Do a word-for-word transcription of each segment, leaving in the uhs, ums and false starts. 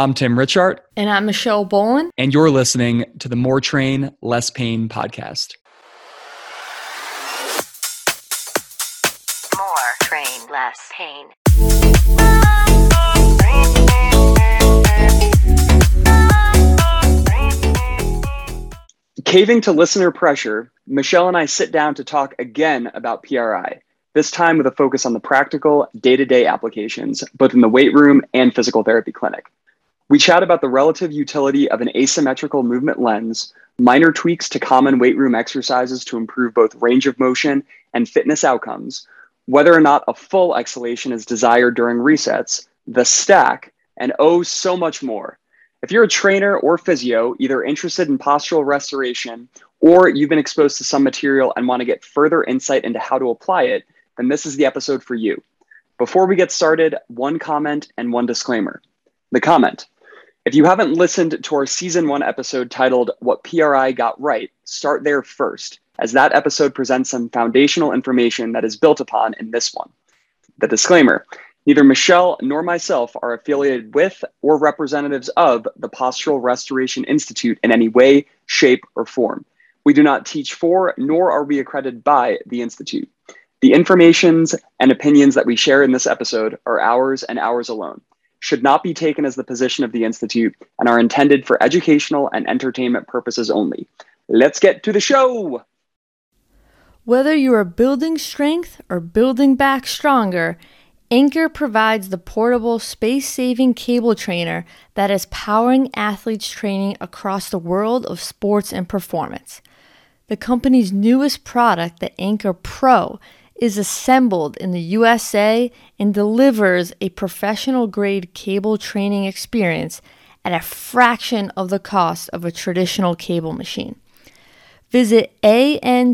I'm Tim Richart. And I'm Michelle Boland. And you're listening to the More Train, Less Pain podcast. More Train, Less Pain. Caving to listener pressure, Michelle and I sit down to talk again about P R I, this time with a focus on the practical day-to-day applications, both in the weight room and physical therapy clinic. We chat about the relative utility of an asymmetrical movement lens, minor tweaks to common weight room exercises to improve both range of motion and fitness outcomes, whether or not a full exhalation is desired during resets, the stack, and oh, so much more. If you're a trainer or physio, either interested in postural restoration, or you've been exposed to some material and want to get further insight into how to apply it, then this is the episode for you. Before we get started, one comment and one disclaimer. The comment: if you haven't listened to our season one episode titled What P R I Got Right, start there first, as that episode presents some foundational information that is built upon in this one. The disclaimer: neither Michelle nor myself are affiliated with or representatives of the Postural Restoration Institute in any way, shape, or form. We do not teach for, nor are we accredited by the Institute. The informations and opinions that we share in this episode are ours and ours alone, should not be taken as the position of the Institute, and are intended for educational and entertainment purposes only. Let's get to the show! Whether you are building strength or building back stronger, Anchor provides the portable, space-saving cable trainer that is powering athletes training across the world of sports and performance. The company's newest product, the Anchor Pro, is assembled in the U S A and delivers a professional-grade cable training experience at a fraction of the cost of a traditional cable machine. Visit anchor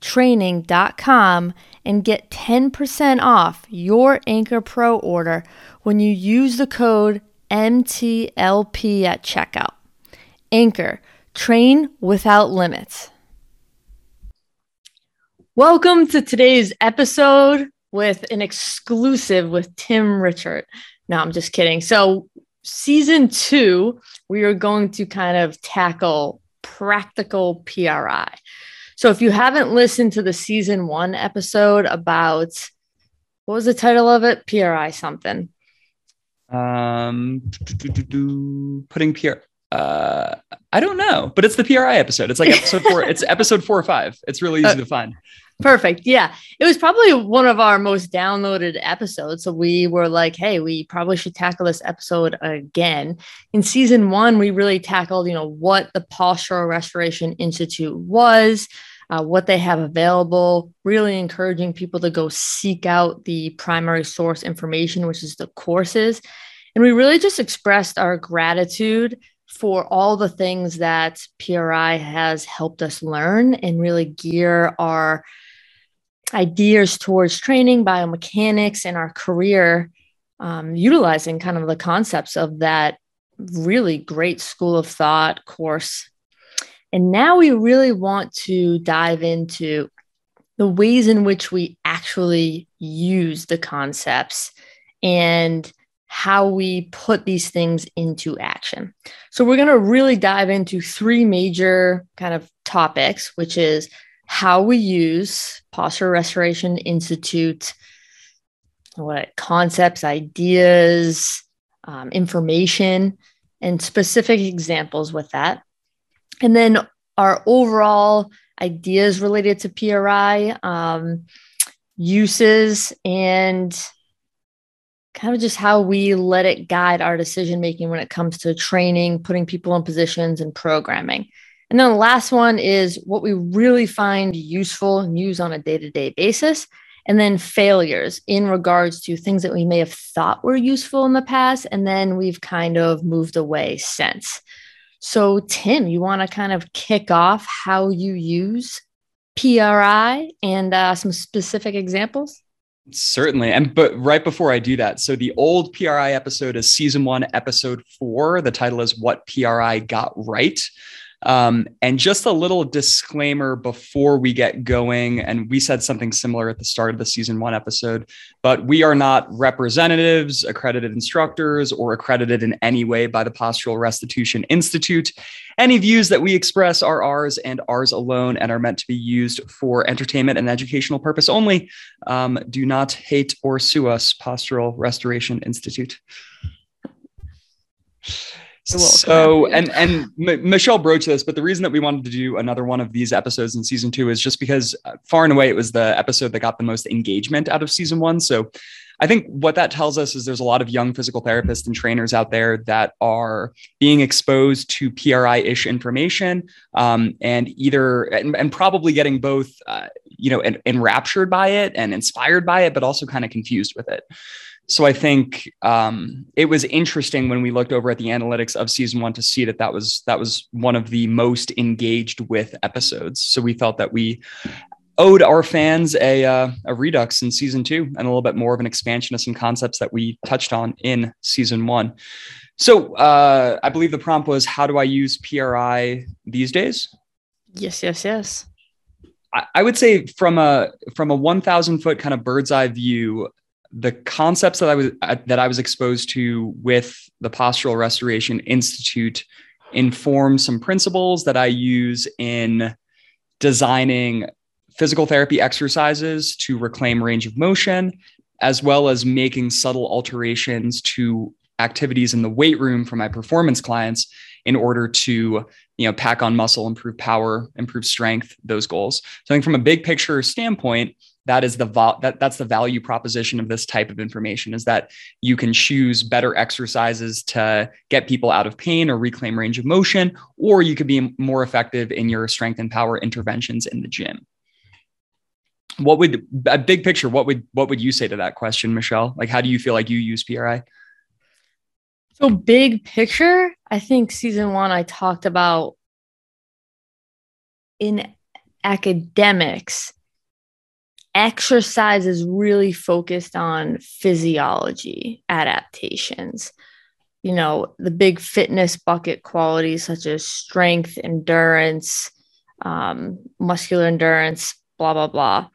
training dot com and get ten percent off your Anchor Pro order when you use the code M T L P at checkout. Anchor, train without limits. Welcome to today's episode with an exclusive with Tim Richart. No, I'm just kidding. So season two, we are going to kind of tackle practical P R I. So if you haven't listened to the season one episode about, what was the title of it? P R I something. Um, putting P R I. Uh, I don't know, but it's the P R I episode. It's like episode four. It's episode four or five. It's really easy uh, to find. Perfect. Yeah. It was probably one of our most downloaded episodes. So we were like, hey, we probably should tackle this episode again. In season one, we really tackled, you know, what the Postural Restoration Institute was, uh, what they have available, really encouraging people to go seek out the primary source information, which is the courses. And we really just expressed our gratitude for all the things that P R I has helped us learn and really gear our ideas towards training, biomechanics, and our career, um, utilizing kind of the concepts of that really great school of thought course. And now we really want to dive into the ways in which we actually use the concepts and how we put these things into action. So we're going to really dive into three major kind of topics, which is how we use Postural Restoration Institute, what concepts, ideas, um, information, and specific examples with that. And then our overall ideas related to P R I, um, uses, and kind of just how we let it guide our decision-making when it comes to training, putting people in positions, and programming. And then the last one is what we really find useful and use on a day-to-day basis. And then failures in regards to things that we may have thought were useful in the past, and then we've kind of moved away since. So Tim, you want to kind of kick off how you use P R I and uh, some specific examples? Certainly. And but right before I do that, so the old P R I episode is season one, episode four. The title is What P R I Got Right. Um, and just a little disclaimer before we get going, and we said something similar at the start of the season one episode, but we are not representatives, accredited instructors, or accredited in any way by the Postural Restitution Institute. Any views that we express are ours and ours alone, and are meant to be used for entertainment and educational purpose only. Um, do not hate or sue us, Postural Restoration Institute. So, and, and M- Michelle broached this, but the reason that we wanted to do another one of these episodes in season two is just because uh, far and away, it was the episode that got the most engagement out of season one. So I think what that tells us is there's a lot of young physical therapists and trainers out there that are being exposed to P R I-ish information, um, and either, and, and probably getting both, uh, you know, en- enraptured by it and inspired by it, but also kind of confused with it. So I think um, it was interesting when we looked over at the analytics of season one to see that that was that was one of the most engaged with episodes. So we felt that we owed our fans a uh, a redux in season two and a little bit more of an expansion of some concepts that we touched on in season one. So uh, I believe the prompt was, how do I use P R I these days? Yes, yes, yes. I, I would say from a from a one thousand foot kind of bird's eye view, the concepts that I was uh, that I was exposed to with the Postural Restoration Institute inform some principles that I use in designing physical therapy exercises to reclaim range of motion, as well as making subtle alterations to activities in the weight room for my performance clients in order to, you know, pack on muscle, improve power, improve strength, those goals. So I think from a big picture standpoint, that is the vo- that that's the value proposition of this type of information, is that you can choose better exercises to get people out of pain or reclaim range of motion, or you could be more effective in your strength and power interventions in the gym. What would a big picture? What would what would you say to that question, Michelle? Like, how do you feel like you use P R I? So big picture, I think season one I talked about in academics, exercise is really focused on physiology adaptations. You know, the big fitness bucket qualities such as strength, endurance, um, muscular endurance, blah, blah, blah.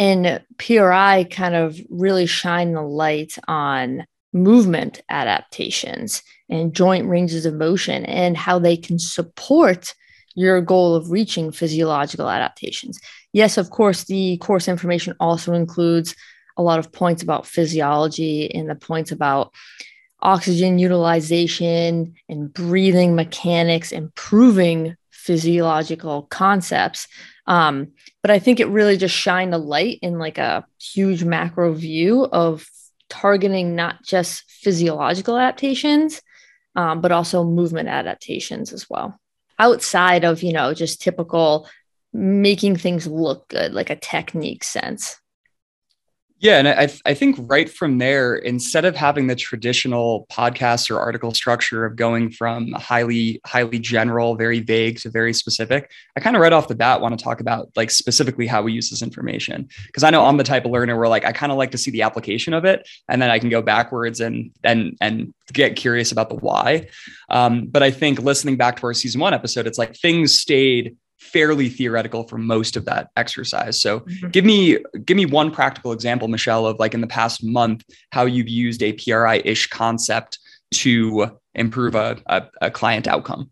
And P R I kind of really shine the light on movement adaptations and joint ranges of motion and how they can support your goal of reaching physiological adaptations. Yes, of course, the course information also includes a lot of points about physiology and the points about oxygen utilization and breathing mechanics, improving physiological concepts. Um, but I think it really just shined a light in like a huge macro view of targeting not just physiological adaptations, um, but also movement adaptations as well. Outside of, you know, just typical making things look good, like a technique sense. Yeah. And I, I think right from there, instead of having the traditional podcast or article structure of going from highly, highly general, very vague to very specific, I kind of right off the bat want to talk about like specifically how we use this information. Cause I know I'm the type of learner where like, I kind of like to see the application of it and then I can go backwards and, and, and get curious about the why. Um, but I think listening back to our season one episode, it's like things stayed fairly theoretical for most of that exercise. So mm-hmm. give me, give me one practical example, Michelle, of like in the past month, how you've used a P R I-ish concept to improve a, a, a client outcome.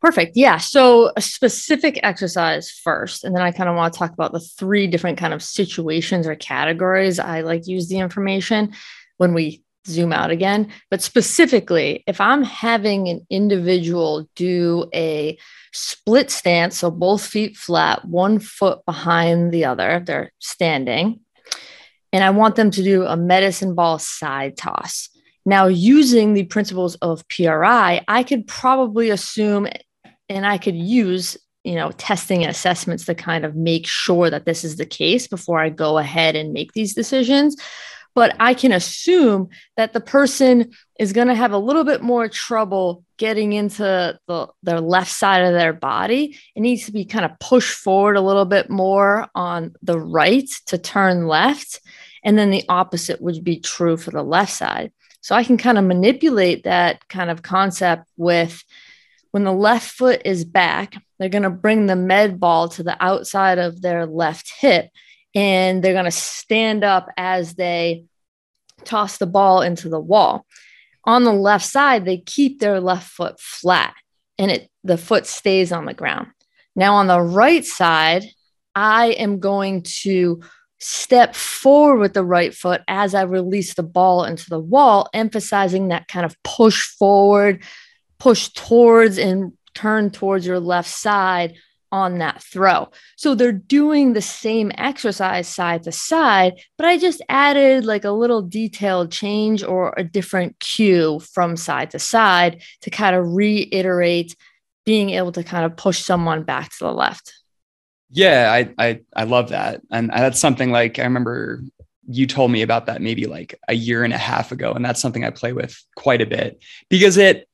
Perfect. Yeah. So a specific exercise first, and then I kind of want to talk about the three different kind of situations or categories I like use the information when we zoom out again. But specifically, if I'm having an individual do a split stance, so both feet flat, one foot behind the other, they're standing, and I want them to do a medicine ball side toss. Now, using the principles of P R I, I could probably assume, and I could use, you know, testing and assessments to kind of make sure that this is the case before I go ahead and make these decisions. But I can assume that the person is going to have a little bit more trouble getting into the, their left side of their body. It needs to be kind of pushed forward a little bit more on the right to turn left. And then the opposite would be true for the left side. So I can kind of manipulate that kind of concept with When the left foot is back, they're going to bring the med ball to the outside of their left hip, and they're going to stand up as they toss the ball into the wall. On the left side, they keep their left foot flat, and it the foot stays on the ground. Now on the right side, I am going to step forward with the right foot as I release the ball into the wall, emphasizing that kind of push forward, push towards and turn towards your left side on that throw. So they're doing the same exercise side to side, but I just added like a little detailed change or a different cue from side to side to kind of reiterate being able to kind of push someone back to the left. Yeah, I I, I love that. And that's something like, I remember you told me about that maybe like a year and a half ago. And that's something I play with quite a bit because it,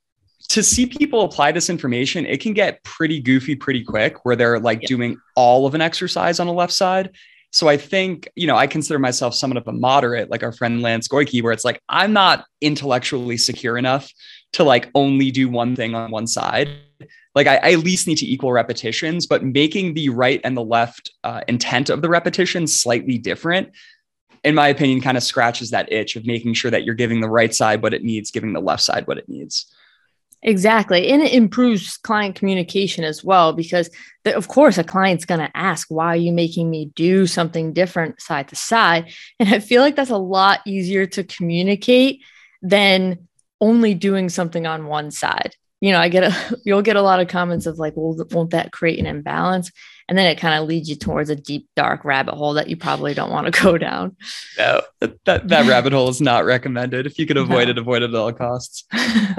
to see people apply this information, it can get pretty goofy pretty quick where they're like yeah. doing all of an exercise on the left side. So I think, you know, I consider myself somewhat of a moderate, like our friend Lance Goyke, where it's like, I'm not intellectually secure enough to like only do one thing on one side. Like I, I at least need to equal repetitions, but making the right and the left uh, intent of the repetition slightly different, in my opinion, kind of scratches that itch of making sure that you're giving the right side what it needs, giving the left side what it needs. Exactly. And it improves client communication as well, because the, of course, a client's going to ask, why are you making me do something different side to side? And I feel like that's a lot easier to communicate than only doing something on one side. You know, I get a, you'll get a lot of comments of like, well, won't that create an imbalance? And then it kind of leads you towards a deep, dark rabbit hole that you probably don't want to go down. No, that, that, that rabbit hole is not recommended. If you can avoid no. it, avoid it at all costs. uh,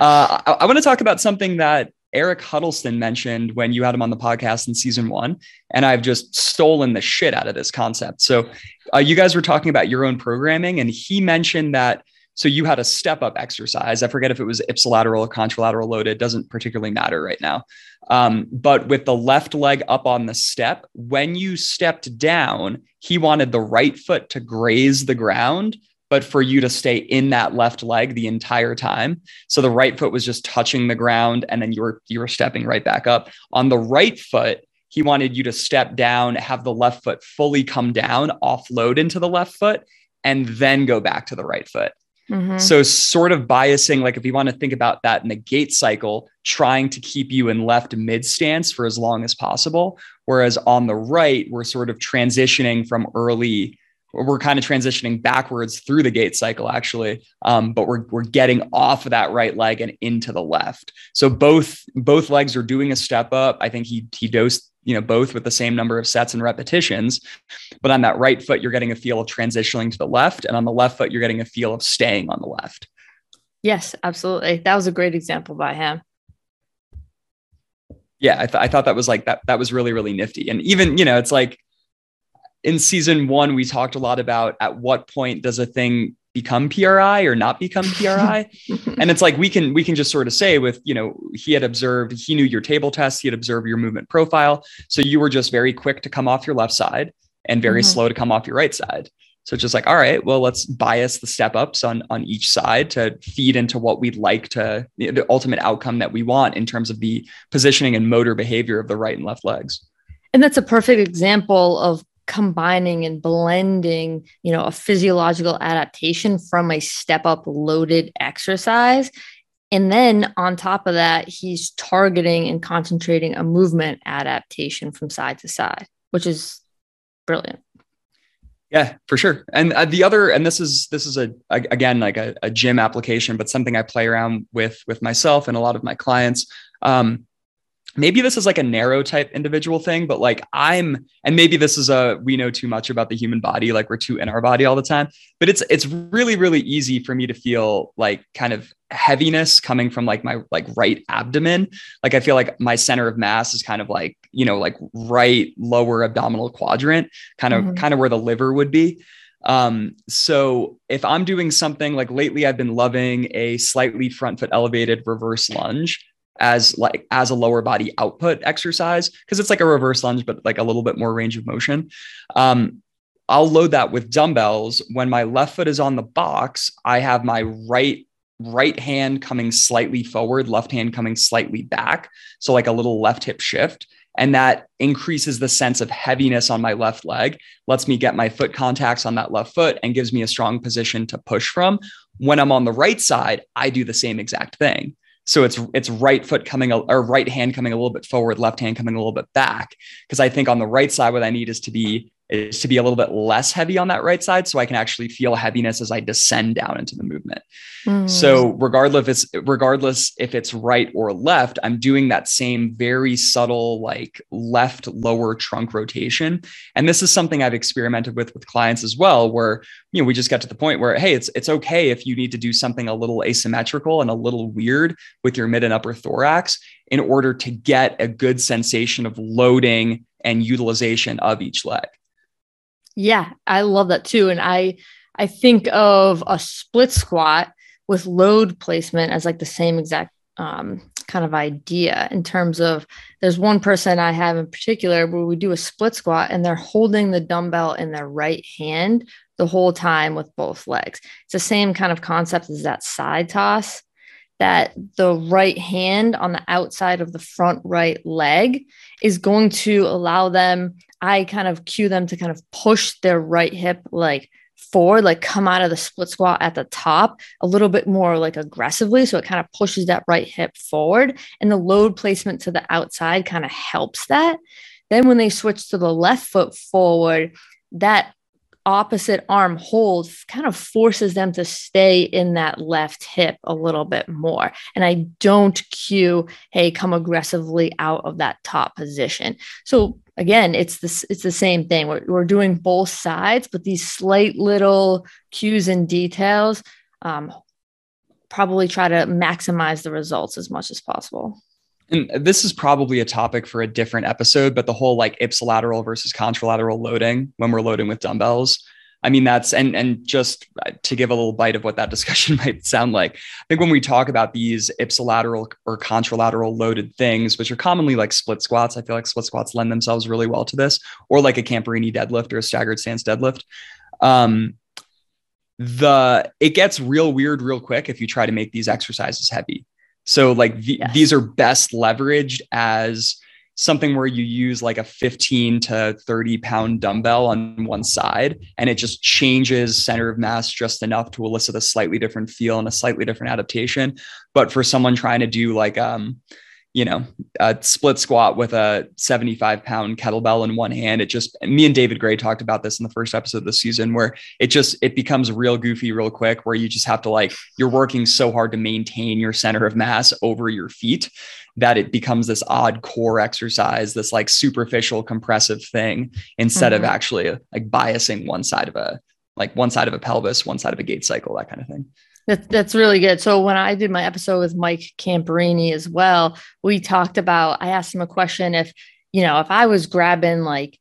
I, I want to talk about something that Eric Huddleston mentioned when you had him on the podcast in season one, and I've just stolen the shit out of this concept. So uh, you guys were talking about your own programming, and he mentioned that, so you had a step-up exercise. I forget if it was ipsilateral or contralateral loaded. Doesn't particularly matter right now. Um, but with the left leg up on the step, when you stepped down, he wanted the right foot to graze the ground, but for you to stay in that left leg the entire time. So the right foot was just touching the ground, and then you were you were stepping right back up. On the right foot, he wanted you to step down, have the left foot fully come down, offload into the left foot, and then go back to the right foot. Mm-hmm. So sort of biasing, like if you want to think about that in the gait cycle, trying to keep you in left mid stance for as long as possible. Whereas on the right, we're sort of transitioning from early, we're kind of transitioning backwards through the gait cycle actually. Um, but we're, we're getting off of that right leg and into the left. So both, both legs are doing a step up. I think he, he dosed, you know, both with the same number of sets and repetitions, but on that right foot, you're getting a feel of transitioning to the left. And on the left foot, you're getting a feel of staying on the left. Yes, absolutely. That was a great example by him. Yeah. I, th- I thought that was like, that, that was really, really nifty. And even, you know, it's like in season one, we talked a lot about at what point does a thing become P R I or not become P R I. And it's like, we can, we can just sort of say with, you know, he had observed, he knew your table test, he had observed your movement profile. So you were just very quick to come off your left side and very mm-hmm. slow to come off your right side. So it's just like, all right, well, let's bias the step ups on, on each side to feed into what we'd like to, the ultimate outcome that we want in terms of the positioning and motor behavior of the right and left legs. And that's a perfect example of combining and blending, you know, a physiological adaptation from a step-up loaded exercise. And then on top of that, he's targeting and concentrating a movement adaptation from side to side, which is brilliant. Yeah, for sure. And uh, the other, and this is, this is a, a again, like a, a gym application, but something I play around with, with myself and a lot of my clients. Um, Maybe this is like a narrow type individual thing, but like I'm, and maybe this is a, we know too much about the human body. Like we're too in our body all the time, but it's, it's really, really easy for me to feel like kind of heaviness coming from like my, like right abdomen. Like I feel like my center of mass is kind of like, you know, like right lower abdominal quadrant, kind of, mm-hmm. kind of where the liver would be. Um, so if I'm doing something like lately, I've been loving a slightly front foot elevated reverse lunge as like as a lower body output exercise, because it's like a reverse lunge, but like a little bit more range of motion. Um, I'll load that with dumbbells. When my left foot is on the box, I have my right right hand coming slightly forward, left hand coming slightly back. So like a little left hip shift. And that increases the sense of heaviness on my left leg, lets me get my foot contacts on that left foot, and gives me a strong position to push from. When I'm on the right side, I do the same exact thing. So it's it's right foot coming, or right hand coming a little bit forward, left hand coming a little bit back. Because I think on the right side, what I need is to be is to be a little bit less heavy on that right side, so I can actually feel heaviness as I descend down into the movement. Mm. So regardless if, it's, regardless if it's right or left, I'm doing that same very subtle, like left lower trunk rotation. And this is something I've experimented with with clients as well, where, you know, we just got to the point where, hey, it's, it's okay if you need to do something a little asymmetrical and a little weird with your mid and upper thorax in order to get a good sensation of loading and utilization of each leg. Yeah, I love that too. And I, I think of a split squat with load placement as like the same exact um, kind of idea, in terms of there's one person I have in particular where we do a split squat and they're holding the dumbbell in their right hand the whole time with both legs. It's the same kind of concept as that side toss, that the right hand on the outside of the front right leg is going to allow them, I kind of cue them to kind of push their right hip like forward, like come out of the split squat at the top a little bit more like aggressively. So it kind of pushes that right hip forward, and the load placement to the outside kind of helps that. Then when they switch to the left foot forward, that opposite arm hold kind of forces them to stay in that left hip a little bit more. And I don't cue, hey, come aggressively out of that top position. So again, it's this, it's the same thing. We're, we're doing both sides, but these slight little cues and details um, probably try to maximize the results as much as possible. And this is probably a topic for a different episode, but the whole like ipsilateral versus contralateral loading when we're loading with dumbbells. I mean, that's, and, and just to give a little bite of what that discussion might sound like, I think when we talk about these ipsilateral or contralateral loaded things, which are commonly like split squats, I feel like split squats lend themselves really well to this, or like a Camporini deadlift or a staggered stance deadlift. Um, the, it gets real weird real quick if you try to make these exercises heavy. So like the, yes. These are best leveraged as something where you use like a fifteen to thirty pound dumbbell on one side, and it just changes center of mass just enough to elicit a slightly different feel and a slightly different adaptation. But for someone trying to do like, um, you know, a split squat with a seventy-five pound kettlebell in one hand, it just, and me and David Gray talked about this in the first episode of the season, where it just, it becomes real goofy real quick, where you just have to like, you're working so hard to maintain your center of mass over your feet that it becomes this odd core exercise, this like superficial compressive thing, instead mm-hmm. of actually like biasing one side of a, like one side of a pelvis, one side of a gait cycle, that kind of thing. That, that's really good. So when I did my episode with Mike Camporini as well, we talked about, I asked him a question. If, you know, if I was grabbing like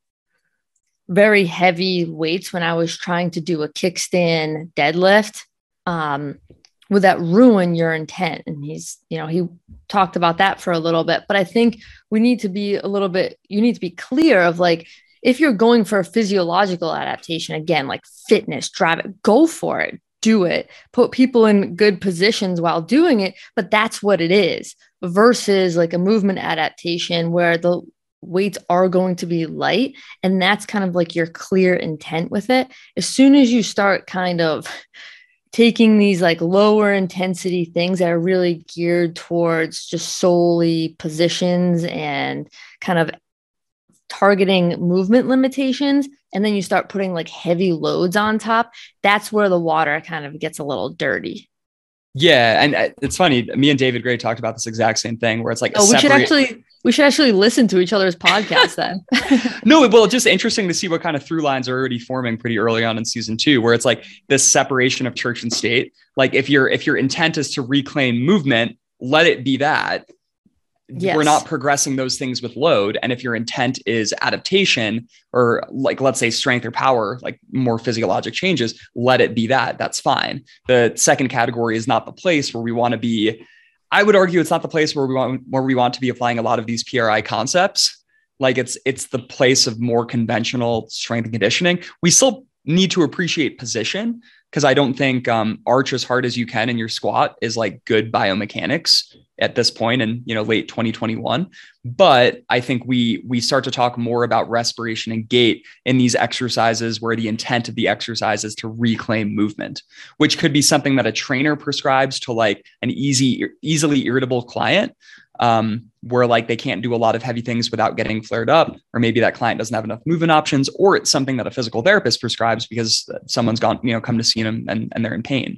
very heavy weights when I was trying to do a kickstand deadlift, um, would that ruin your intent? And he's, you know, he talked about that for a little bit, but I think we need to be a little bit, you need to be clear of like, if you're going for a physiological adaptation, again, like fitness, drive it, go for it. Do it, put people in good positions while doing it, but that's what it is, versus like a movement adaptation where the weights are going to be light. And that's kind of like your clear intent with it. As soon as you start kind of taking these like lower intensity things that are really geared towards just solely positions and kind of targeting movement limitations, and then you start putting like heavy loads on top, that's where the water kind of gets a little dirty. Yeah. And it's funny, me and David Gray talked about this exact same thing, where it's like, oh, we separate- should actually, we should actually listen to each other's podcasts then. No, well, it's just interesting to see what kind of through lines are already forming pretty early on in season two, where it's like this separation of church and state. Like if your, if your intent is to reclaim movement, let it be that. Yes. We're not progressing those things with load. And if your intent is adaptation, or like, let's say strength or power, like more physiologic changes, let it be that. That's fine. The second category is not the place where we want to be. I would argue it's not the place where we want, where we want to be applying a lot of these P R I concepts. Like it's, it's the place of more conventional strength and conditioning. We still need to appreciate position, because I don't think um, arch as hard as you can in your squat is like good biomechanics at this point in, you know, late twenty twenty-one. But I think we we start to talk more about respiration and gait in these exercises where the intent of the exercise is to reclaim movement, which could be something that a trainer prescribes to like an easy, easily irritable client, um, where like they can't do a lot of heavy things without getting flared up, or maybe that client doesn't have enough movement options, or it's something that a physical therapist prescribes because someone's gone, you know, come to see them and, and they're in pain.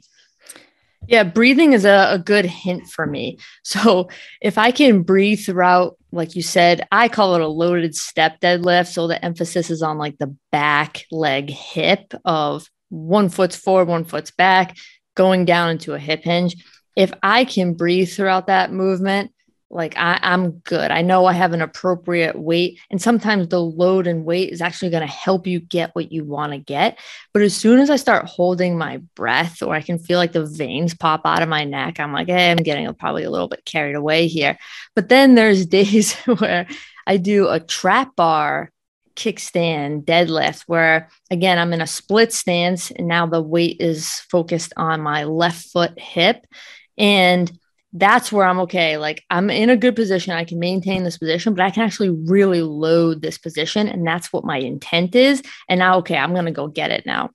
Yeah. Breathing is a, a good hint for me. So if I can breathe throughout, like you said, I call it a loaded step deadlift. So the emphasis is on like the back leg hip of one foot's forward, one foot's back, going down into a hip hinge. If I can breathe throughout that movement, like I, I'm good. I know I have an appropriate weight, and sometimes the load and weight is actually going to help you get what you want to get. But as soon as I start holding my breath, or I can feel like the veins pop out of my neck, I'm like, hey, I'm getting probably a little bit carried away here. But then there's days where I do a trap bar kickstand deadlift, where again, I'm in a split stance and now the weight is focused on my left foot hip. And that's where I'm okay. Like I'm in a good position. I can maintain this position, but I can actually really load this position. And that's what my intent is. And now, okay, I'm going to go get it now.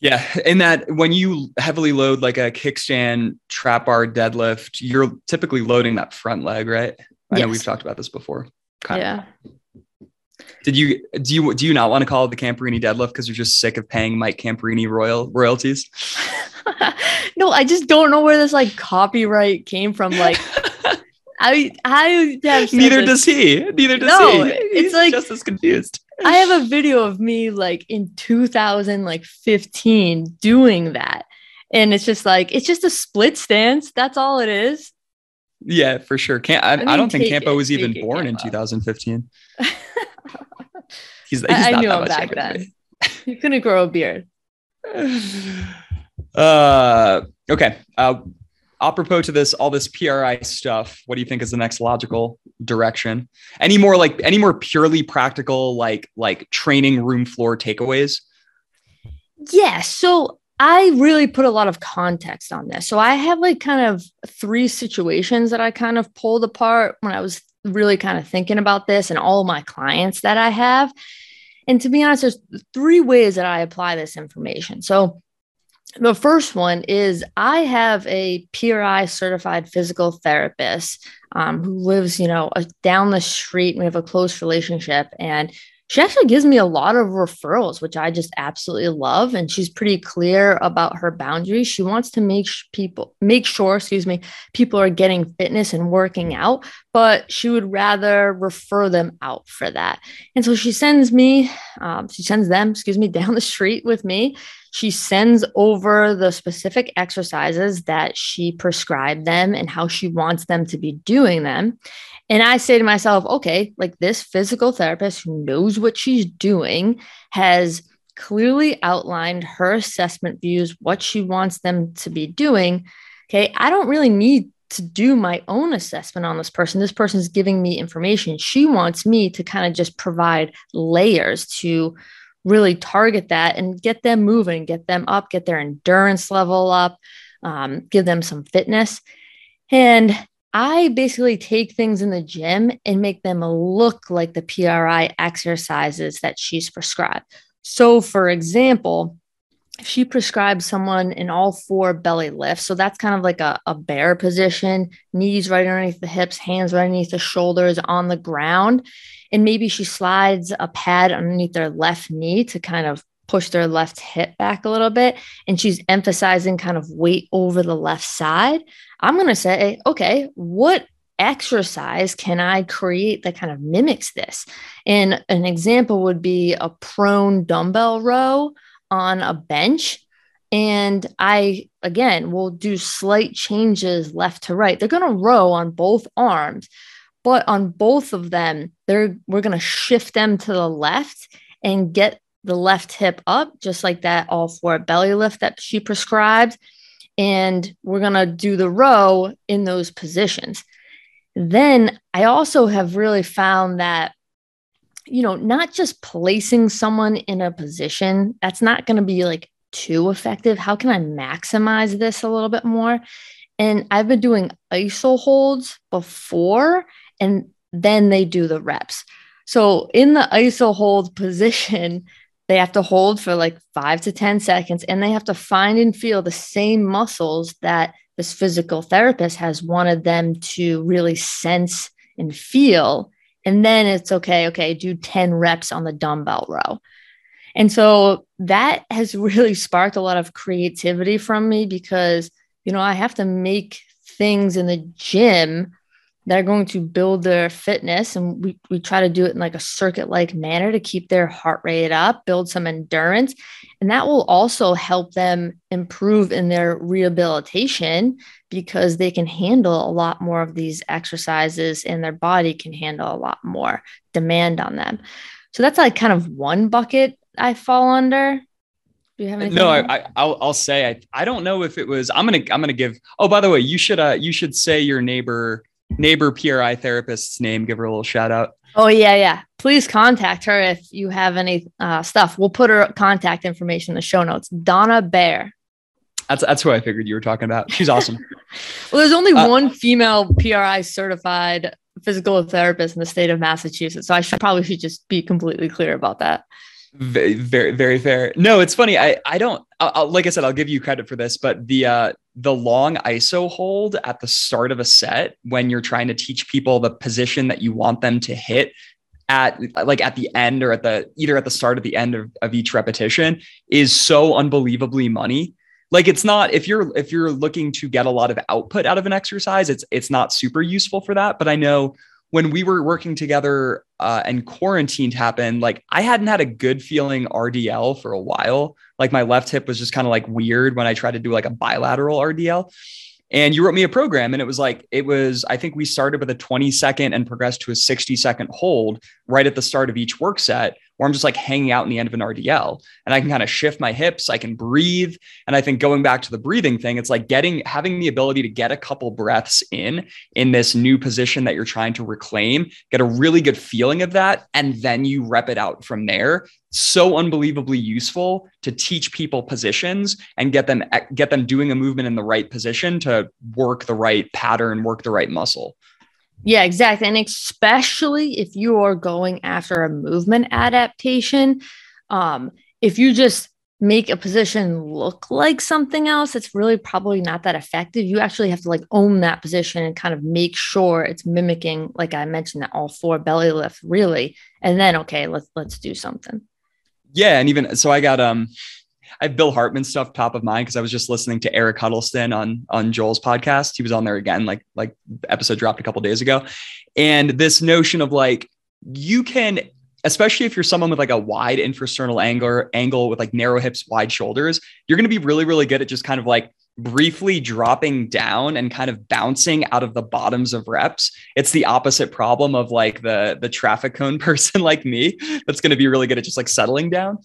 Yeah. And that when you heavily load like a kickstand trap bar deadlift, you're typically loading that front leg, right? I yes. know we've talked about this before. Kind yeah. of. Did you, do you, do you not want to call it the Camporini deadlift because you're just sick of paying Mike Camporini royal royalties? No, I just don't know where this like copyright came from. Like, I, I have neither does he. Neither does no, he. It's He's like just as confused. I have a video of me like in two thousand fifteen doing that, and it's just like it's just a split stance. That's all it is. Yeah, for sure. Can't I, I, mean, I don't think Campo it, was even born it, in two thousand fifteen. he's, he's I, not I knew that him back then. You couldn't grow a beard. Uh, okay. Uh, apropos to this, all this P R I stuff, what do you think is the next logical direction? Any more like, any more purely practical, like, like training room floor takeaways? Yeah. So I really put a lot of context on this. So I have like kind of three situations that I kind of pulled apart when I was really kind of thinking about this and all my clients that I have. And to be honest, there's three ways that I apply this information. So the first one is I have a P R I certified physical therapist um, who lives, you know, a, down the street. We have a close relationship, and she actually gives me a lot of referrals, which I just absolutely love. And she's pretty clear about her boundaries. She wants to make sh- people make sure, excuse me, people are getting fitness and working out, but she would rather refer them out for that. And so she sends me, um, she sends them, excuse me, down the street with me. She sends over the specific exercises that she prescribed them and how she wants them to be doing them. And I say to myself, okay, like this physical therapist who knows what she's doing has clearly outlined her assessment views, what she wants them to be doing. Okay, I don't really need to do my own assessment on this person. This person's giving me information. She wants me to kind of just provide layers to really target that and get them moving, get them up, get their endurance level up, um, give them some fitness. And I basically take things in the gym and make them look like the P R I exercises that she's prescribed. So for example, if she prescribes someone in all four belly lifts, so that's kind of like a, a bear position, knees right underneath the hips, hands right underneath the shoulders on the ground. And maybe she slides a pad underneath their left knee to kind of push their left hip back a little bit. And she's emphasizing kind of weight over the left side. I'm going to say, okay, what exercise can I create that kind of mimics this? And an example would be a prone dumbbell row on a bench. And I, again, will do slight changes left to right. They're going to row on both arms. But on both of them, they're, we're going to shift them to the left and get the left hip up, just like that all four belly lift that she prescribed. And we're going to do the row in those positions. Then I also have really found that you know, not just placing someone in a position that's not going to be like too effective. How can I maximize this a little bit more? And I've been doing I S O holds before, and then they do the reps. So in the I S O hold position, they have to hold for like five to ten seconds, and they have to find and feel the same muscles that this physical therapist has wanted them to really sense and feel. And then it's okay, okay, do ten reps on the dumbbell row. And so that has really sparked a lot of creativity from me, because, you know, I have to make things in the gym that are going to build their fitness. And we, we try to do it in like a circuit-like manner to keep their heart rate up, build some endurance. And that will also help them improve in their rehabilitation, because they can handle a lot more of these exercises and their body can handle a lot more demand on them. So that's like kind of one bucket I fall under. Do you have anything? No, I, I, I'll, I'll say, I, I don't know if it was, I'm going to, I'm going to give, oh, by the way, you should, uh, you should say your neighbor, neighbor P R I therapist's name, give her a little shout out. Oh yeah. Yeah. Please contact her if you have any uh, stuff. We'll put her contact information in the show notes. Donna Baer. That's, that's who I figured you were talking about. She's awesome. Well, there's only uh, one female P R I certified physical therapist in the state of Massachusetts. So I should probably should just be completely clear about that. Very, very, very fair. No, it's funny. I, I don't, I'll, like I said, I'll give you credit for this, but the, uh, the long I S O hold at the start of a set, when you're trying to teach people the position that you want them to hit at, like at the end or at the, either at the start or the end of, of each repetition, is so unbelievably money. Like, it's not, if you're, if you're looking to get a lot of output out of an exercise, it's, it's not super useful for that. But I know when we were working together uh, and quarantined happened, like I hadn't had a good feeling R D L for a while. Like my left hip was just kind of like weird when I tried to do like a bilateral R D L, and you wrote me a program, and it was like, it was, I think we started with a twenty second and progressed to a sixty second hold right at the start of each work set, where I'm just like hanging out in the end of an R D L, and I can kind of shift my hips. I can breathe. And I think going back to the breathing thing, it's like getting, having the ability to get a couple breaths in, in this new position that you're trying to reclaim, get a really good feeling of that. And then you rep it out from there. So unbelievably useful to teach people positions and get them, get them doing a movement in the right position to work the right pattern, work the right muscle. Yeah, exactly. And especially if you are going after a movement adaptation, um, if you just make a position look like something else, it's really probably not that effective. You actually have to like own that position and kind of make sure it's mimicking, like I mentioned, that all four belly lifts really. And then, okay, let's, let's do something. Yeah. And even, so I got, um, I have Bill Hartman stuff top of mind, because I was just listening to Eric Huddleston on, on Joel's podcast. He was on there again, like, like the episode dropped a couple of days ago. And this notion of like, you can, especially if you're someone with like a wide infrasternal angle, angle with like narrow hips, wide shoulders, you're going to be really, really good at just kind of like briefly dropping down and kind of bouncing out of the bottoms of reps. It's the opposite problem of like the, the traffic cone person like me, that's going to be really good at just like settling down.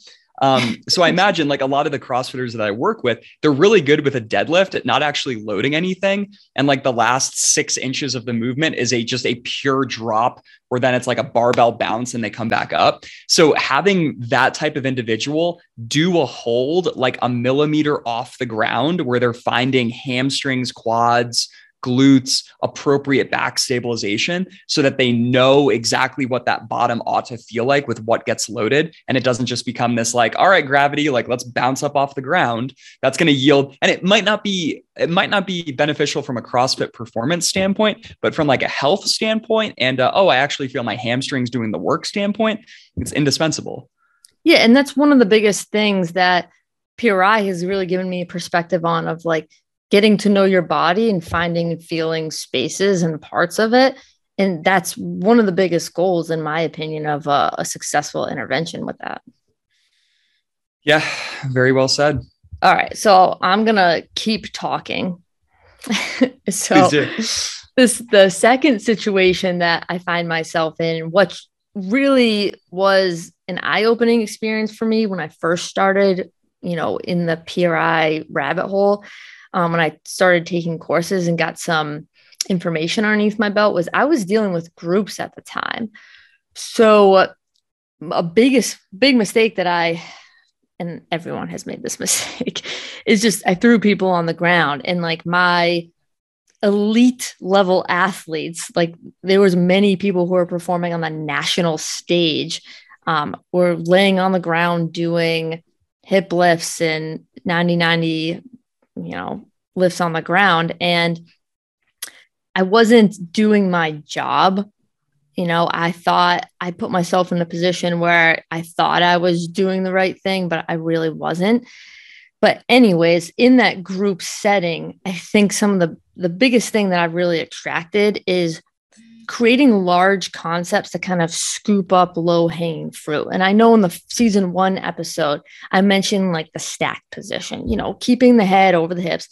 Um, so I imagine like a lot of the CrossFitters that I work with, they're really good with a deadlift at not actually loading anything. And like the last six inches of the movement is a, just a pure drop, or then it's like a barbell bounce and they come back up. So having that type of individual do a hold like a millimeter off the ground, where they're finding hamstrings, quads, glutes, appropriate back stabilization, so that they know exactly what that bottom ought to feel like with what gets loaded. And it doesn't just become this like, all right, gravity, like let's bounce up off the ground. That's going to yield. And it might not be, it might not be beneficial from a CrossFit performance standpoint, but from like a health standpoint and uh, oh, I actually feel my hamstrings doing the work standpoint, it's indispensable. Yeah. And that's one of the biggest things that P R I has really given me a perspective on, of like, getting to know your body and finding and feeling spaces and parts of it. And that's one of the biggest goals, in my opinion, of a, a successful intervention with that. Yeah, very well said. All right. So I'm going to keep talking. So this, the second situation that I find myself in, what really was an eye-opening experience for me when I first started, you know, in the P R I rabbit hole, Um, when I started taking courses and got some information underneath my belt, was I was dealing with groups at the time. So a biggest, big mistake that I, and everyone has made this mistake, is just, I threw people on the ground, and like my elite level athletes, like there was many people who were performing on the national stage, um, were laying on the ground doing hip lifts and ninety ninety, you know, lifts on the ground. And I wasn't doing my job. You know, I thought I put myself in a position where I thought I was doing the right thing, but I really wasn't. But anyways, in that group setting, I think some of the, the biggest thing that I've really attracted is creating large concepts to kind of scoop up low hanging fruit. And I know in the season one episode, I mentioned like the stack position, you know, keeping the head over the hips.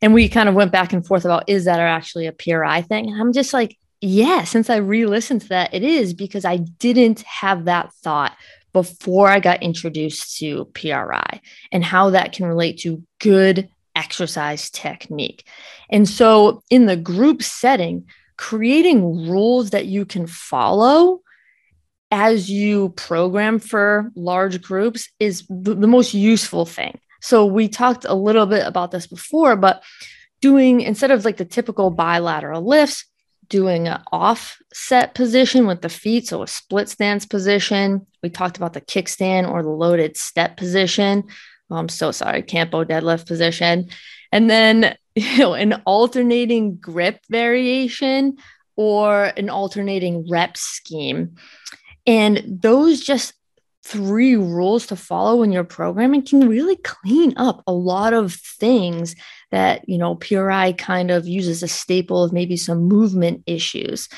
And we kind of went back and forth about, is that actually a P R I thing? And I'm just like, yeah, since I re-listened to that, it is, because I didn't have that thought before I got introduced to P R I and how that can relate to good exercise technique. And so in the group setting, creating rules that you can follow as you program for large groups is the, the most useful thing. So we talked a little bit about this before, but doing, instead of like the typical bilateral lifts, doing an offset position with the feet, so a split stance position. We talked about the kickstand or the loaded step position. Oh, I'm so sorry, Campo deadlift position. And then, you know, an alternating grip variation or an alternating rep scheme. And those just three rules to follow in your programming can really clean up a lot of things that, you know, P R I kind of uses a staple of maybe some movement issues.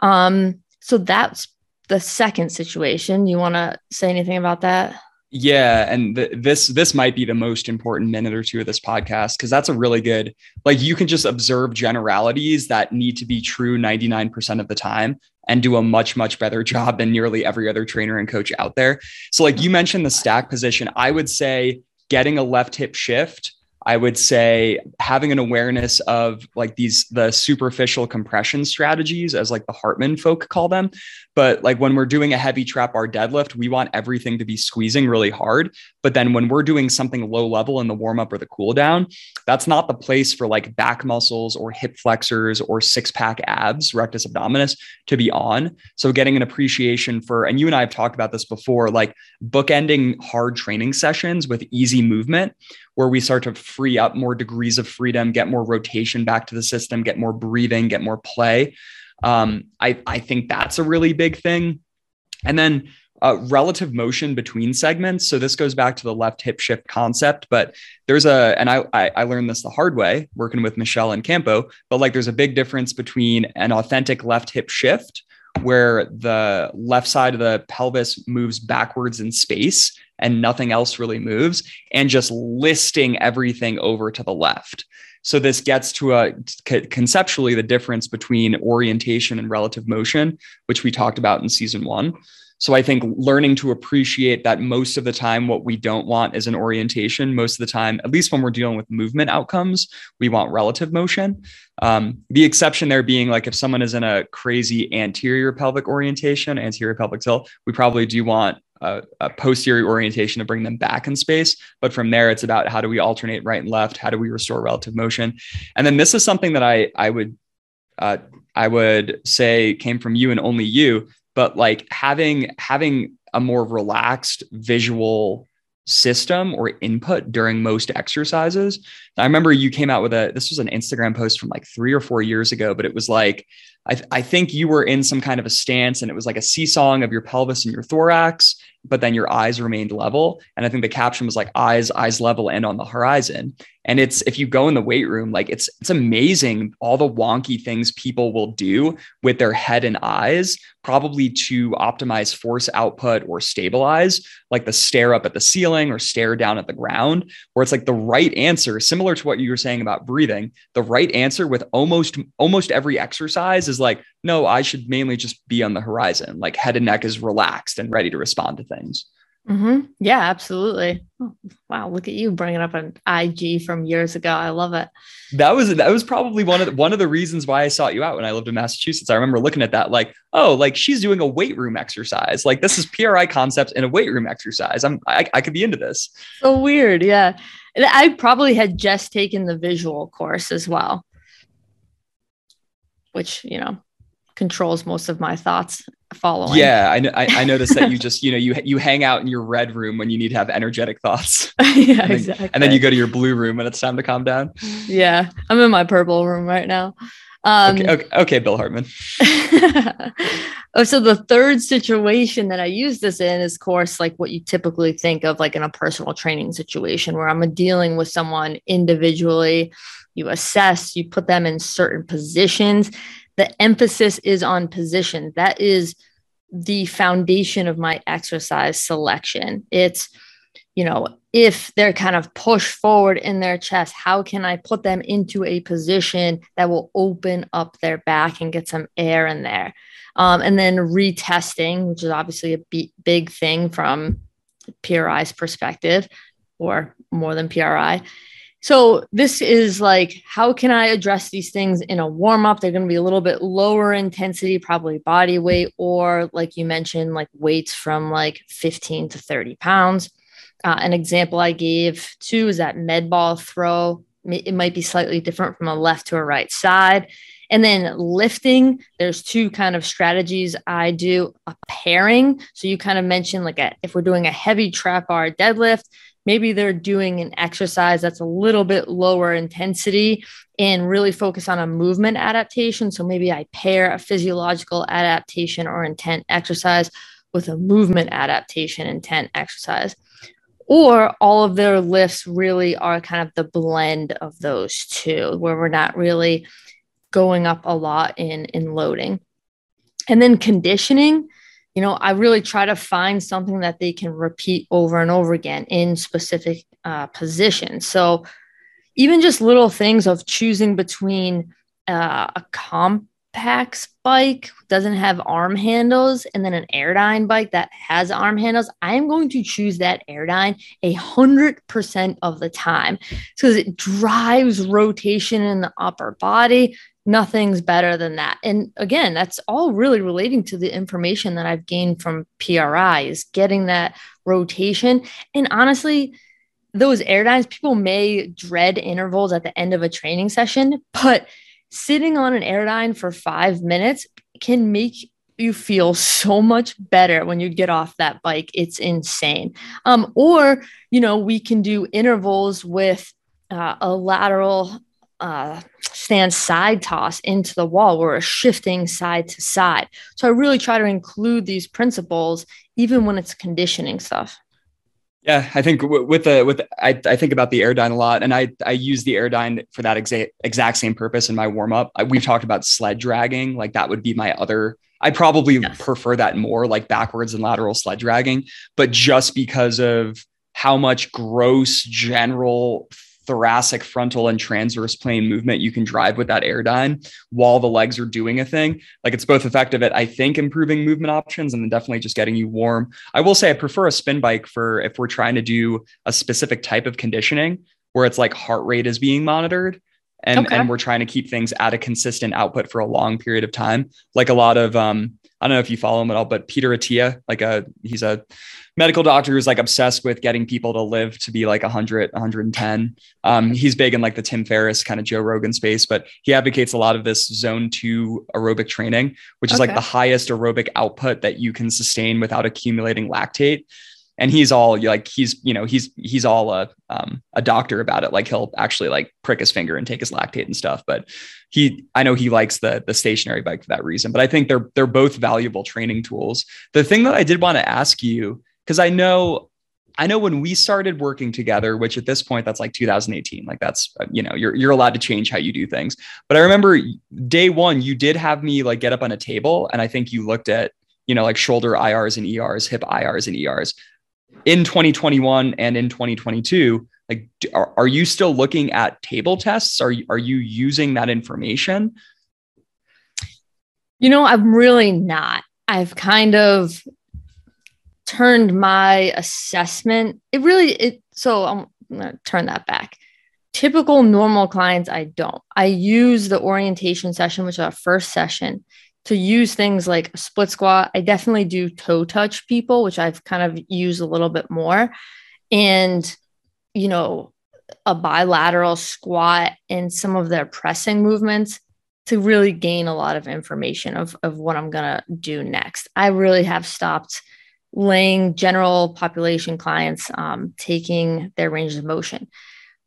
Um, so that's the second situation. You want to say anything about that? Yeah. And th- this, this might be the most important minute or two of this podcast, because that's a really good, like you can just observe generalities that need to be true ninety-nine percent of the time and do a much, much better job than nearly every other trainer and coach out there. So like you mentioned the stack position, I would say getting a left hip shift, I would say having an awareness of like these, the superficial compression strategies, as like the Hartman folk call them. But like when we're doing a heavy trap bar deadlift, we want everything to be squeezing really hard. But then when we're doing something low level in the warm up or the cool down, that's not the place for like back muscles or hip flexors or six pack abs, rectus abdominis, to be on. So getting an appreciation for, and you and I have talked about this before, like bookending hard training sessions with easy movement, where we start to free up more degrees of freedom, get more rotation back to the system, get more breathing, get more play. Um, I, I think that's a really big thing. And then uh, relative motion between segments. So this goes back to the left hip shift concept, but there's a, and I, I, I learned this the hard way working with Michelle and Campo, but like there's a big difference between an authentic left hip shift where the left side of the pelvis moves backwards in space and nothing else really moves, and just listing everything over to the left. So this gets to a conceptually the difference between orientation and relative motion, which we talked about in season one. So I think learning to appreciate that most of the time, what we don't want is an orientation. Most of the time, at least when we're dealing with movement outcomes, we want relative motion. Um, the exception there being like if someone is in a crazy anterior pelvic orientation, anterior pelvic tilt, we probably do want a, a posterior orientation to bring them back in space. But from there, it's about how do we alternate right and left? How do we restore relative motion? And then this is something that I I would uh, I would say came from you and only you. But like having having a more relaxed visual system or input during most exercises. I remember you came out with a, this was an Instagram post from like three or four years ago, but it was like, I, th- I think you were in some kind of a stance and it was like a seesawing of your pelvis and your thorax, but then your eyes remained level. And I think the caption was like eyes, eyes level and on the horizon. And it's, if you go in the weight room, like it's, it's amazing all the wonky things people will do with their head and eyes, probably to optimize force output or stabilize, like the stare up at the ceiling or stare down at the ground, where it's like the right answer, similar to what you were saying about breathing, the right answer with almost, almost every exercise is like, no, I should mainly just be on the horizon. Like head and neck is relaxed and ready to respond to things. Mm-hmm. Yeah, absolutely. Oh, wow. Look at you bringing up an I G from years ago. I love it. That was, that was probably one of, the, one of the reasons why I sought you out when I lived in Massachusetts. I remember looking at that, like, oh, like she's doing a weight room exercise. Like this is P R I concepts in a weight room exercise. I'm, I, I could be into this. So weird. Yeah. I probably had just taken the visual course as well, which, you know, controls most of my thoughts following. Yeah. I, I, I noticed that you just, you know, you, you hang out in your red room when you need to have energetic thoughts. Yeah, and then, exactly. And then you go to your blue room when it's time to calm down. Yeah. I'm in my purple room right now. Um, okay, okay, okay. Bill Hartman. So the third situation that I use this in is, of course, like what you typically think of, like in a personal training situation where I'm dealing with someone individually, you assess, you put them in certain positions. The emphasis is on position. That is the foundation of my exercise selection. It's, you know, if they're kind of pushed forward in their chest, how can I put them into a position that will open up their back and get some air in there? Um, and then retesting, which is obviously a b- big thing from P R I's perspective, or more than P R I. So this is like, how can I address these things in a warm-up? They're going to be a little bit lower intensity, probably body weight, or like you mentioned, like weights from like fifteen to thirty pounds. Uh, an example I gave too is that med ball throw. It might be slightly different from a left to a right side. And then lifting, there's two kind of strategies I do, a pairing. So you kind of mentioned like a, if we're doing a heavy trap bar deadlift, maybe they're doing an exercise that's a little bit lower intensity and really focus on a movement adaptation. So maybe I pair a physiological adaptation or intent exercise with a movement adaptation intent exercise. Or all of their lifts really are kind of the blend of those two, where we're not really going up a lot in, in loading. And then conditioning. You know, I really try to find something that they can repeat over and over again in specific uh, positions. So even just little things of choosing between uh, a compact spike doesn't have arm handles and then an Airdyne bike that has arm handles. I am going to choose that Airdyne a one hundred percent of the time because it drives rotation in the upper body. Nothing's better than that. And again, that's all really relating to the information that I've gained from P R I is getting that rotation. And honestly, those Airdynes, people may dread intervals at the end of a training session, but sitting on an Airdyne for five minutes can make you feel so much better when you get off that bike. It's insane. Um, or, you know, we can do intervals with uh, a lateral uh, stand side toss into the wall where we're shifting side to side. So I really try to include these principles, even when it's conditioning stuff. Yeah. I think with the, with, I, I think about the Airdyne a lot, and I, I use the Airdyne for that exact, exact same purpose in my warm-up. I, we've talked about sled dragging. Like that would be my other, I probably yes. prefer that more, like backwards and lateral sled dragging, but just because of how much gross general thoracic, frontal, and transverse plane movement you can drive with that Airdyne while the legs are doing a thing. Like it's both effective at, I think, improving movement options and then definitely just getting you warm. I will say I prefer a spin bike for if we're trying to do a specific type of conditioning where it's like heart rate is being monitored and, okay. and we're trying to keep things at a consistent output for a long period of time. Like a lot of, um, I don't know if you follow him at all, but Peter Attia, like a, he's a medical doctor who's like obsessed with getting people to live to be like one hundred, one ten. Um, he's big in like the Tim Ferriss kind of Joe Rogan space, but he advocates a lot of this zone two aerobic training, which is okay. like the highest aerobic output that you can sustain without accumulating lactate. And he's all like, he's, you know, he's, he's all a, um, a doctor about it. Like he'll actually like prick his finger and take his lactate and stuff. But he, I know he likes the, the stationary bike for that reason, but I think they're, they're both valuable training tools. The thing that I did want to ask you, cause I know, I know when we started working together, which at this point, that's like two thousand eighteen, like that's, you know, you're, you're allowed to change how you do things. But I remember day one, you did have me like get up on a table. And I think you looked at, you know, like shoulder I Rs and E Rs, hip I Rs and E Rs. In twenty twenty-one and in twenty twenty-two, like, are, are you still looking at table tests? Are you, are you using that information? You know, I'm really not. I've kind of turned my assessment. It really, it, so I'm going to turn that back. Typical normal clients, I don't. I use the orientation session, which is our first session, to use things like a split squat. I definitely do toe touch people, which I've kind of used a little bit more. And, you know, a bilateral squat and some of their pressing movements to really gain a lot of information of, of what I'm going to do next. I really have stopped laying general population clients, um, taking their range of motion.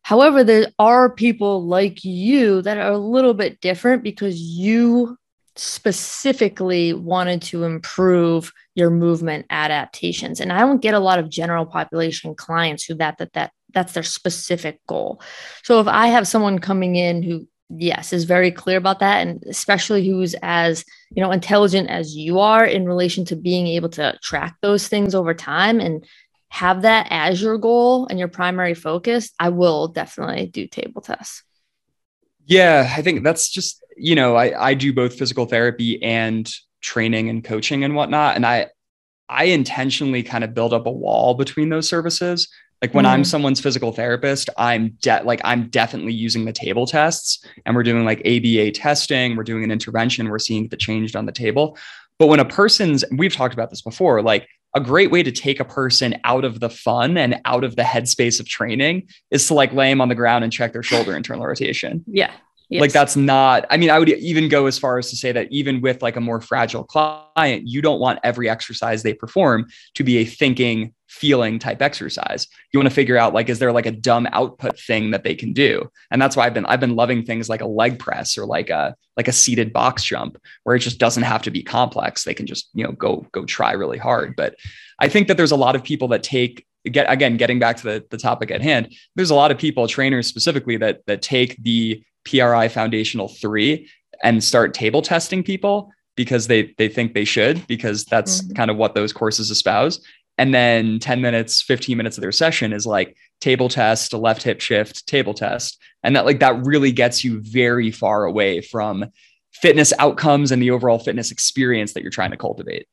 However, there are people like you that are a little bit different because you specifically wanted to improve your movement adaptations. And I don't get a lot of general population clients who that, that, that that's their specific goal. So if I have someone coming in who, yes, is very clear about that, and especially who's as, you know, intelligent as you are in relation to being able to track those things over time and have that as your goal and your primary focus, I will definitely do table tests. Yeah, I think that's just, you know, I, I do both physical therapy and training and coaching and whatnot. And I, I intentionally kind of build up a wall between those services. Like when mm-hmm. I'm someone's physical therapist, I'm de- like, I'm definitely using the table tests and we're doing like A B A testing. We're doing an intervention. We're seeing if it changed on the table. But when a person's, we've talked about this before, like a great way to take a person out of the fun and out of the headspace of training is to like lay them on the ground and check their shoulder internal rotation. Yeah. Yes. Like that's not, I mean, I would even go as far as to say that even with like a more fragile client, you don't want every exercise they perform to be a thinking, feeling type exercise. You want to figure out like, is there like a dumb output thing that they can do? And that's why I've been, I've been loving things like a leg press or like a, like a seated box jump where it just doesn't have to be complex. They can just, you know, go, go try really hard. But I think that there's a lot of people that take, Get, again, getting back to the, the topic at hand, there's a lot of people, trainers specifically, that that take the P R I Foundational Three and start table testing people because they they think they should, because that's mm-hmm. kind of what those courses espouse. And then ten minutes, fifteen minutes of their session is like table test, a left hip shift, table test. And that like that really gets you very far away from fitness outcomes and the overall fitness experience that you're trying to cultivate.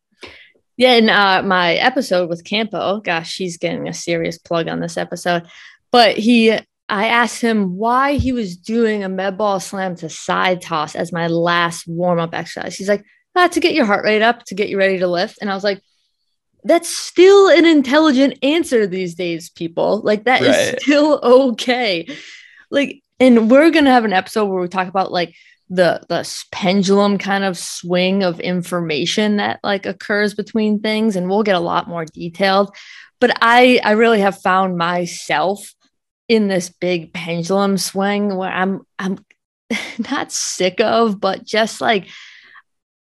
Yeah. In uh, my episode with Campo, gosh, she's getting a serious plug on this episode, but he, I asked him why he was doing a med ball slam to side toss as my last warm-up exercise. He's like, ah, to get your heart rate up, to get you ready to lift. And I was like, that's still an intelligent answer these days, people. Like that right. is still okay. Like, and we're going to have an episode where we talk about like the the pendulum kind of swing of information that like occurs between things. And we'll get a lot more detailed, but I, I really have found myself in this big pendulum swing where I'm, I'm not sick of, but just like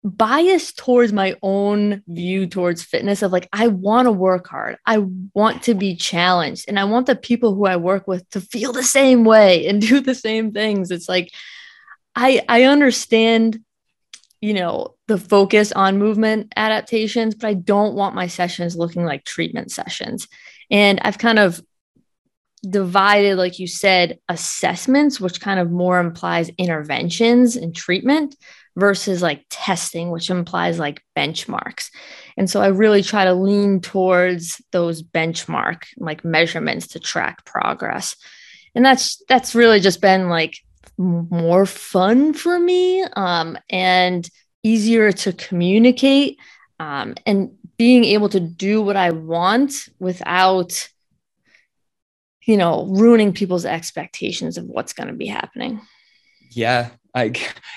biased towards my own view towards fitness of like, I want to work hard. I want to be challenged. And I want the people who I work with to feel the same way and do the same things. It's like, I I understand, you know, the focus on movement adaptations, but I don't want my sessions looking like treatment sessions. And I've kind of divided, like you said, assessments, which kind of more implies interventions and treatment versus like testing, which implies like benchmarks. And so I really try to lean towards those benchmark like measurements to track progress. And that's that's really just been like more fun for me, um, and easier to communicate, um, and being able to do what I want without, you know, ruining people's expectations of what's going to be happening. Yeah. I,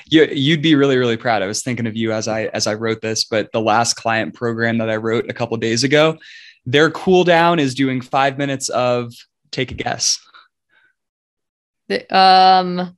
you, you'd be really, really proud. I was thinking of you as I, as I wrote this, but the last client program that I wrote a couple of days ago, their cool down is doing five minutes of take a guess. The, um,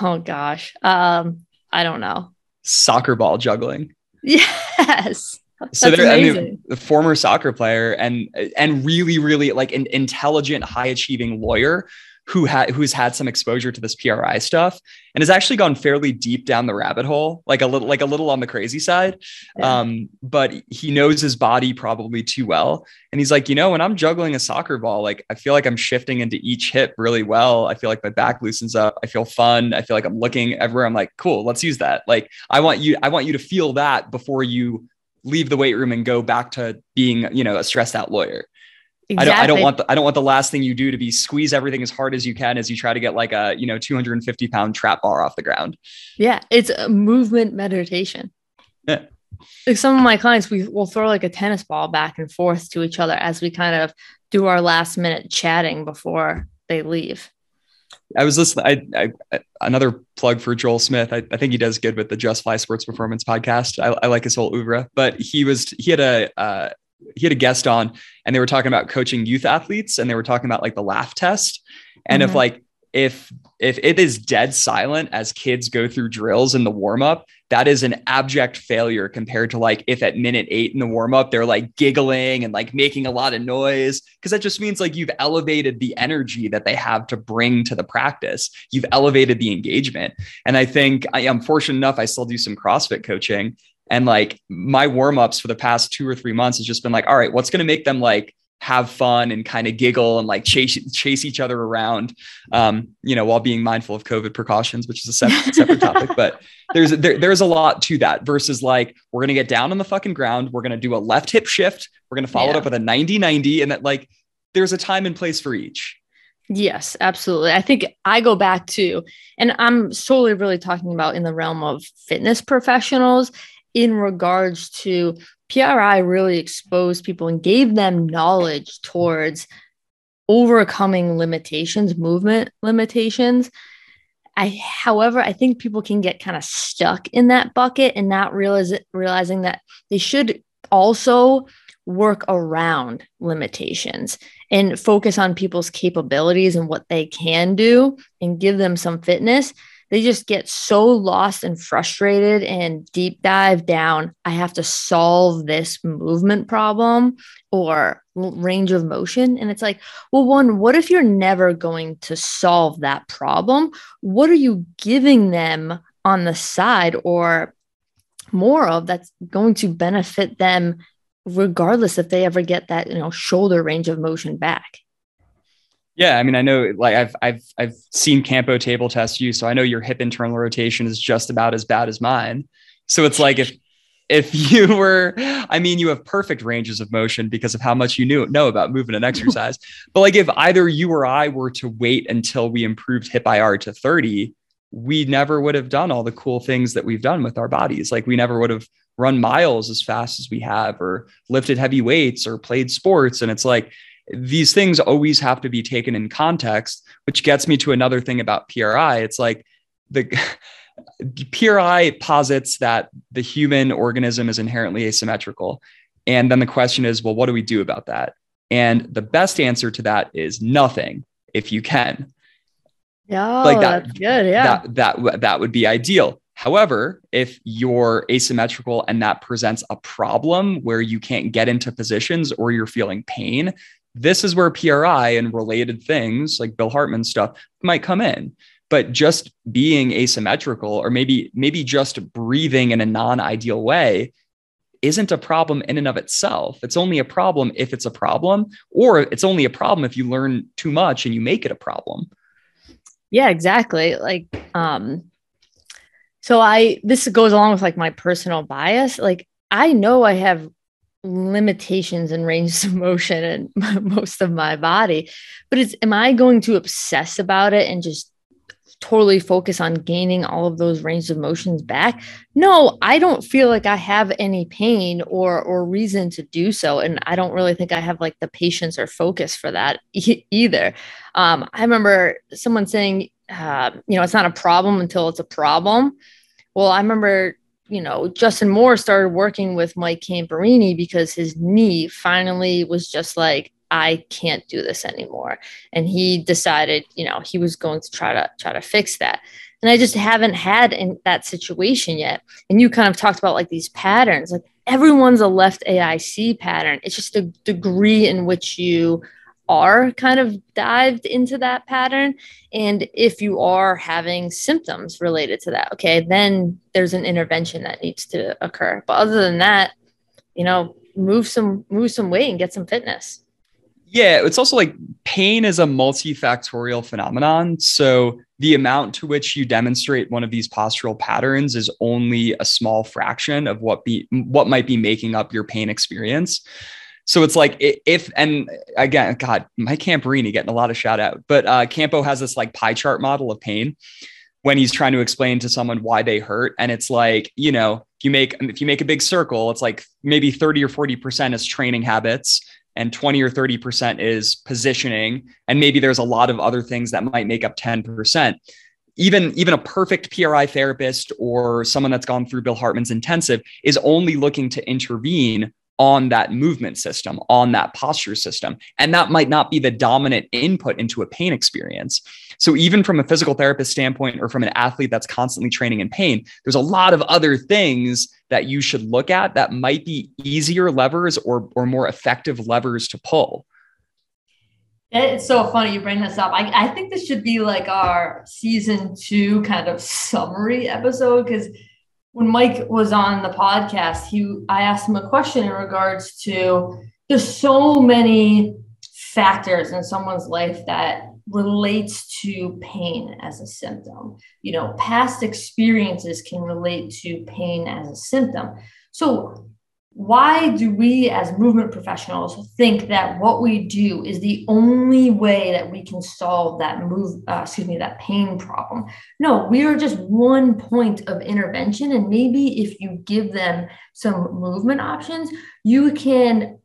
Oh gosh. Um, I don't know. Soccer ball juggling. Yes. So they're, I mean, the former soccer player and, and really, really like an intelligent, high achieving lawyer who had, who's had some exposure to this P R I stuff and has actually gone fairly deep down the rabbit hole, like a little, like a little on the crazy side. Yeah. Um, but he knows his body probably too well. And he's like, you know, when I'm juggling a soccer ball, like, I feel like I'm shifting into each hip really well. I feel like my back loosens up. I feel fun. I feel like I'm looking everywhere. I'm like, cool, let's use that. Like, I want you, I want you to feel that before you leave the weight room and go back to being, you know, a stressed out lawyer. Exactly. I don't, I don't want the, I don't want the last thing you do to be squeeze everything as hard as you can as you try to get like a, you know, two hundred fifty pound trap bar off the ground. Yeah. It's a movement meditation. Yeah. Like some of my clients, we will throw like a tennis ball back and forth to each other as we kind of do our last minute chatting before they leave. I was listening. I, I, another plug for Joel Smith. I, I think he does good with the Just Fly Sports Performance podcast. I, I like his whole oeuvre, but he was, he had a, uh, he had a guest on and they were talking about coaching youth athletes and they were talking about like the laugh test. And mm-hmm. if like, if, if it is dead silent as kids go through drills in the warmup, that is an abject failure compared to like, if at minute eight in the warmup, they're like giggling and like making a lot of noise. Cause that just means like you've elevated the energy that they have to bring to the practice. You've elevated the engagement. And I think I am fortunate enough. I still do some CrossFit coaching. And like my warmups for the past two or three months has just been like, all right, what's going to make them like have fun and kind of giggle and like chase, chase each other around, um, you know, while being mindful of COVID precautions, which is a separate, separate topic, but there's, there, there's a lot to that versus like, we're going to get down on the fucking ground. We're going to do a left hip shift. We're going to follow yeah. it up with a ninety ninety. And that like, there's a time and place for each. Yes, absolutely. I think I go back to, and I'm solely really talking about in the realm of fitness professionals, in regards to P R I really exposed people and gave them knowledge towards overcoming limitations, movement limitations. I, however, I think people can get kind of stuck in that bucket and not realize it, realizing that they should also work around limitations and focus on people's capabilities and what they can do and give them some fitness. They just get so lost and frustrated and deep dive down. I have to solve this movement problem or range of motion. And it's like, well, one, what if you're never going to solve that problem? What are you giving them on the side or more of that's going to benefit them regardless if they ever get that, you know, shoulder range of motion back? Yeah. I mean, I know like I've, I've, I've seen Campo table test you. So I know your hip internal rotation is just about as bad as mine. So it's like, if, if you were, I mean, you have perfect ranges of motion because of how much you knew, know about movement and exercise, but like if either you or I were to wait until we improved hip I R to thirty, we never would have done all the cool things that we've done with our bodies. Like we never would have run miles as fast as we have or lifted heavy weights or played sports. And it's like, these things always have to be taken in context, which gets me to another thing about P R I. It's like the P R I posits that the human organism is inherently asymmetrical. And then the question is, well, what do we do about that? And the best answer to that is nothing, if you can. Yeah, like that, that's good. Yeah, that, that, that would be ideal. However, if you're asymmetrical and that presents a problem where you can't get into positions or you're feeling pain, this is where P R I and related things like Bill Hartman stuff might come in. But just being asymmetrical or maybe maybe just breathing in a non-ideal way isn't a problem in and of itself. It's only a problem if it's a problem, or it's only a problem if you learn too much and you make it a problem. Yeah, exactly. Like, um, so I, this goes along with like my personal bias. Like I know I have limitations and ranges of motion in my, most of my body, but it's, am I going to obsess about it and just totally focus on gaining all of those ranges of motions back? No, I don't feel like I have any pain or, or reason to do so. And I don't really think I have like the patience or focus for that e- either. Um, I remember someone saying, uh, you know, it's not a problem until it's a problem. Well, I remember you know, Justin Moore started working with Mike Camporini because his knee finally was just like, I can't do this anymore. And he decided, you know, he was going to try to try to fix that. And I just haven't had in that situation yet. And you kind of talked about like these patterns, like everyone's a left A I C pattern. It's just a degree in which you are kind of dived into that pattern. And if you are having symptoms related to that, okay, then there's an intervention that needs to occur. But other than that, you know, move some, move some weight and get some fitness. Yeah. It's also like pain is a multifactorial phenomenon. So the amount to which you demonstrate one of these postural patterns is only a small fraction of what be what might be making up your pain experience. So it's like if, and again, God, Mike Camporini getting a lot of shout out, but uh, Campo has this like pie chart model of pain when he's trying to explain to someone why they hurt. And it's like, you know, if you make, if you make a big circle, it's like maybe thirty or forty percent is training habits and twenty or thirty percent is positioning. And maybe there's a lot of other things that might make up ten percent. Even, even a perfect P R I therapist or someone that's gone through Bill Hartman's intensive is only looking to intervene on that movement system, on that posture system. And that might not be the dominant input into a pain experience. So even from a physical therapist standpoint, or from an athlete that's constantly training in pain, there's a lot of other things that you should look at that might be easier levers or, or more effective levers to pull. It's so funny you bring this up. I, I think this should be like our season two kind of summary episode, because when Mike was on the podcast, he, I asked him a question in regards to there's so many factors in someone's life that relates to pain as a symptom. You know, past experiences can relate to pain as a symptom. So why do we as movement professionals think that what we do is the only way that we can solve that move, uh, excuse me, that pain problem? No, we are just one point of intervention. And maybe if you give them some movement options, you can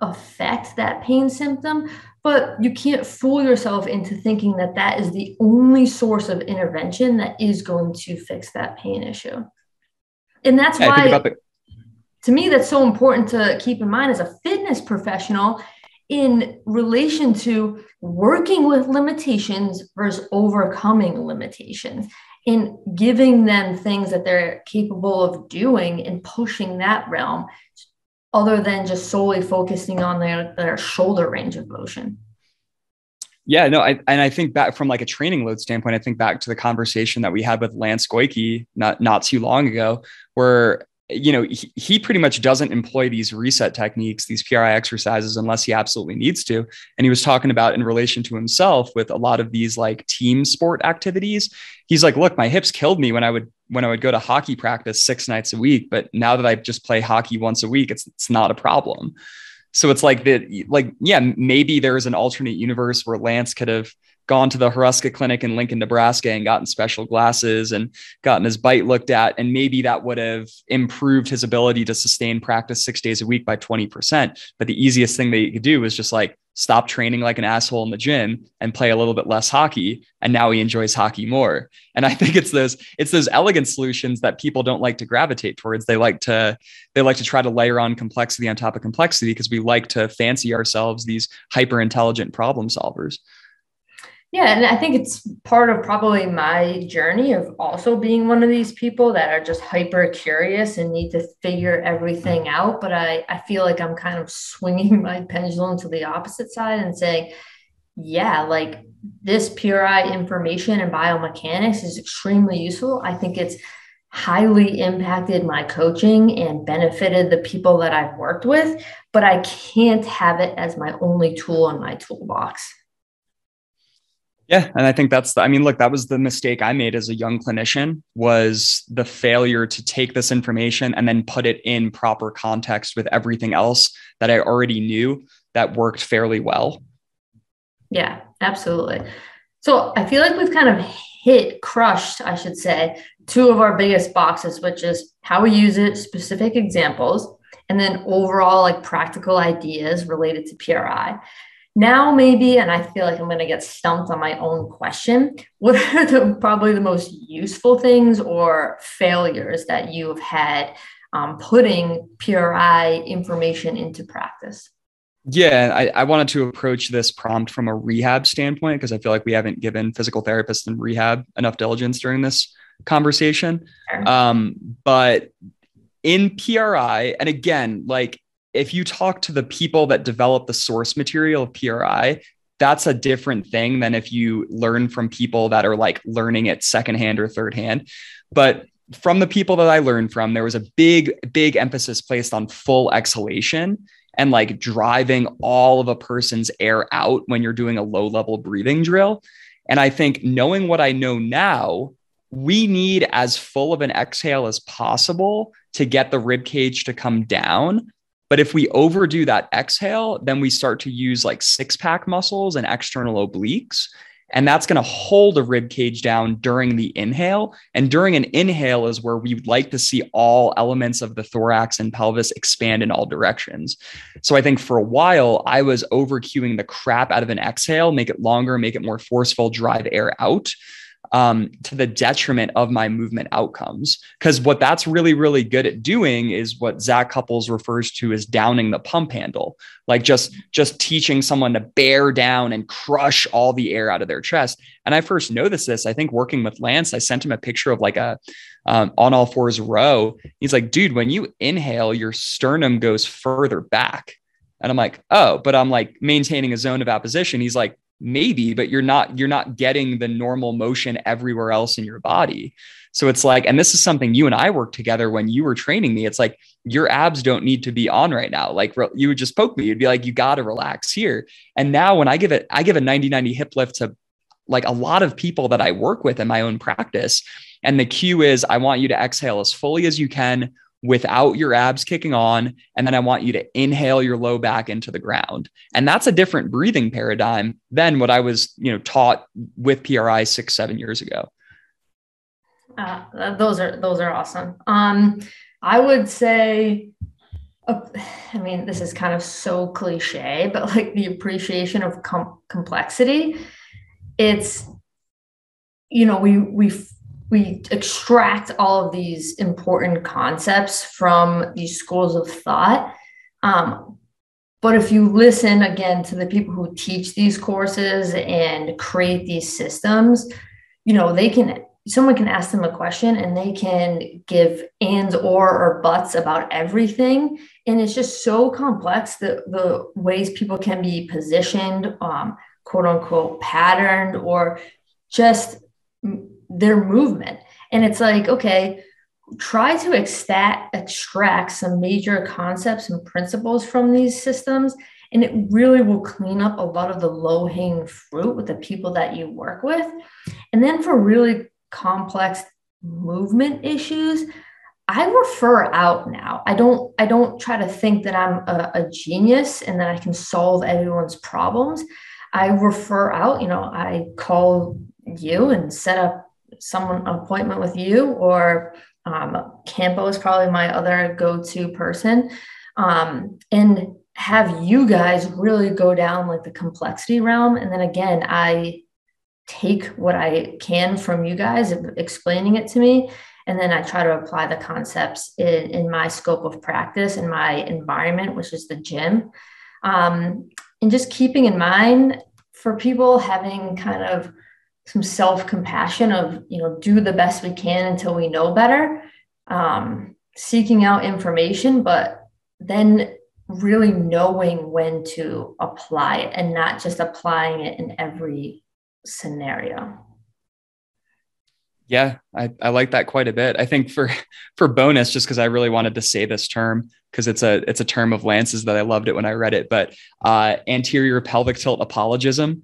affect that pain symptom, but you can't fool yourself into thinking that that is the only source of intervention that is going to fix that pain issue. And that's yeah, why, I think about the- to me, that's so important to keep in mind as a fitness professional in relation to working with limitations versus overcoming limitations, and giving them things that they're capable of doing and pushing that realm, other than just solely focusing on their, their shoulder range of motion. Yeah, no, I, and I think back from like a training load standpoint, I think back to the conversation that we had with Lance Goyke not, not too long ago, where, you know, he, he pretty much doesn't employ these reset techniques, these P R I exercises, unless he absolutely needs to. And he was talking about in relation to himself with a lot of these like team sport activities. He's like, look, my hips killed me when I would when I would go to hockey practice six nights a week, but now that I just play hockey once a week, it's it's not a problem. So it's like that, like, yeah, maybe there is an alternate universe where Lance could have gone to the Horuska Clinic in Lincoln, Nebraska and gotten special glasses and gotten his bite looked at. And maybe that would have improved his ability to sustain practice six days a week by twenty percent. But the easiest thing that you could do is just like stop training like an asshole in the gym and play a little bit less hockey. And now he enjoys hockey more. And I think it's those, it's those elegant solutions that people don't like to gravitate towards. They like to, they like to try to layer on complexity on top of complexity because we like to fancy ourselves these hyper intelligent problem solvers. Yeah. And I think it's part of probably my journey of also being one of these people that are just hyper curious and need to figure everything out. But I, I feel like I'm kind of swinging my pendulum to the opposite side and saying, yeah, like this P R I information and biomechanics is extremely useful. I think it's highly impacted my coaching and benefited the people that I've worked with, but I can't have it as my only tool in my toolbox. Yeah. And I think that's, the, I mean, look, that was the mistake I made as a young clinician, was the failure to take this information and then put it in proper context with everything else that I already knew that worked fairly well. Yeah, absolutely. So I feel like we've kind of hit, crushed, I should say, two of our biggest boxes, which is how we use it, specific examples, and then overall like practical ideas related to P R I. Now maybe, and I feel like I'm going to get stumped on my own question, what are the, probably the most useful things or failures that you have had um, putting P R I information into practice? Yeah, I, I wanted to approach this prompt from a rehab standpoint, because I feel like we haven't given physical therapists and rehab enough diligence during this conversation. Sure. Um, but in P R I, and again, like, if you talk to the people that develop the source material of P R I, that's a different thing than if you learn from people that are like learning it secondhand or thirdhand. But from the people that I learned from, there was a big, big emphasis placed on full exhalation and like driving all of a person's air out when you're doing a low level breathing drill. And I think knowing what I know now, we need as full of an exhale as possible to get the rib cage to come down. But if we overdo that exhale, then we start to use like six pack muscles and external obliques. And that's going to hold a rib cage down during the inhale. And during an inhale is where we would like to see all elements of the thorax and pelvis expand in all directions. So I think for a while, I was over cueing the crap out of an exhale, make it longer, make it more forceful, drive air out, um, to the detriment of my movement outcomes. Because what that's really, really good at doing is what Zach Couples refers to as downing the pump handle, like just, just teaching someone to bear down and crush all the air out of their chest. And I first noticed this, I think working with Lance, I sent him a picture of like a, um, on all fours row. He's like, dude, when you inhale, your sternum goes further back. And I'm like, oh, but I'm like maintaining a zone of apposition. He's like, maybe, but you're not, you're not getting the normal motion everywhere else in your body. So it's like, and this is something you and I worked together when you were training me. It's like, your abs don't need to be on right now. Like re- you would just poke me. You'd be like, you got to relax here. And now when I give it, I give a ninety ninety hip lift to like a lot of people that I work with in my own practice. And the cue is I want you to exhale as fully as you can without your abs kicking on. And then I want you to inhale your low back into the ground. And that's a different breathing paradigm than what I was, you know, taught with P R I six, seven years ago. Uh, those are, those are awesome. Um, I would say, uh, I mean, this is kind of so cliche, but like the appreciation of com- complexity, it's, you know, we, we We extract all of these important concepts from these schools of thought. Um, but if you listen again to the people who teach these courses and create these systems, you know, they can, someone can ask them a question and they can give ands, or, or buts about everything. And it's just so complex, the, the ways people can be positioned, um, quote unquote, patterned, or just their movement. And it's like, okay, try to extract, extract some major concepts and principles from these systems. And it really will clean up a lot of the low hanging fruit with the people that you work with. And then for really complex movement issues, I refer out now. I don't, I don't try to think that I'm a, a genius and that I can solve everyone's problems. I refer out, you know, I call you and set up someone an appointment with you, or um, Campo is probably my other go-to person, um, and have you guys really go down like the complexity realm. And then again, I take what I can from you guys explaining it to me. And then I try to apply the concepts in, in my scope of practice, in my environment, which is the gym. Um, and just keeping in mind for people having kind of some self-compassion of, you know, do the best we can until we know better, um, seeking out information, but then really knowing when to apply it and not just applying it in every scenario. Yeah, I, I like that quite a bit. I think for, for bonus, just because I really wanted to say this term, because it's a, it's a term of Lance's that I loved it when I read it, but uh, anterior pelvic tilt apologism.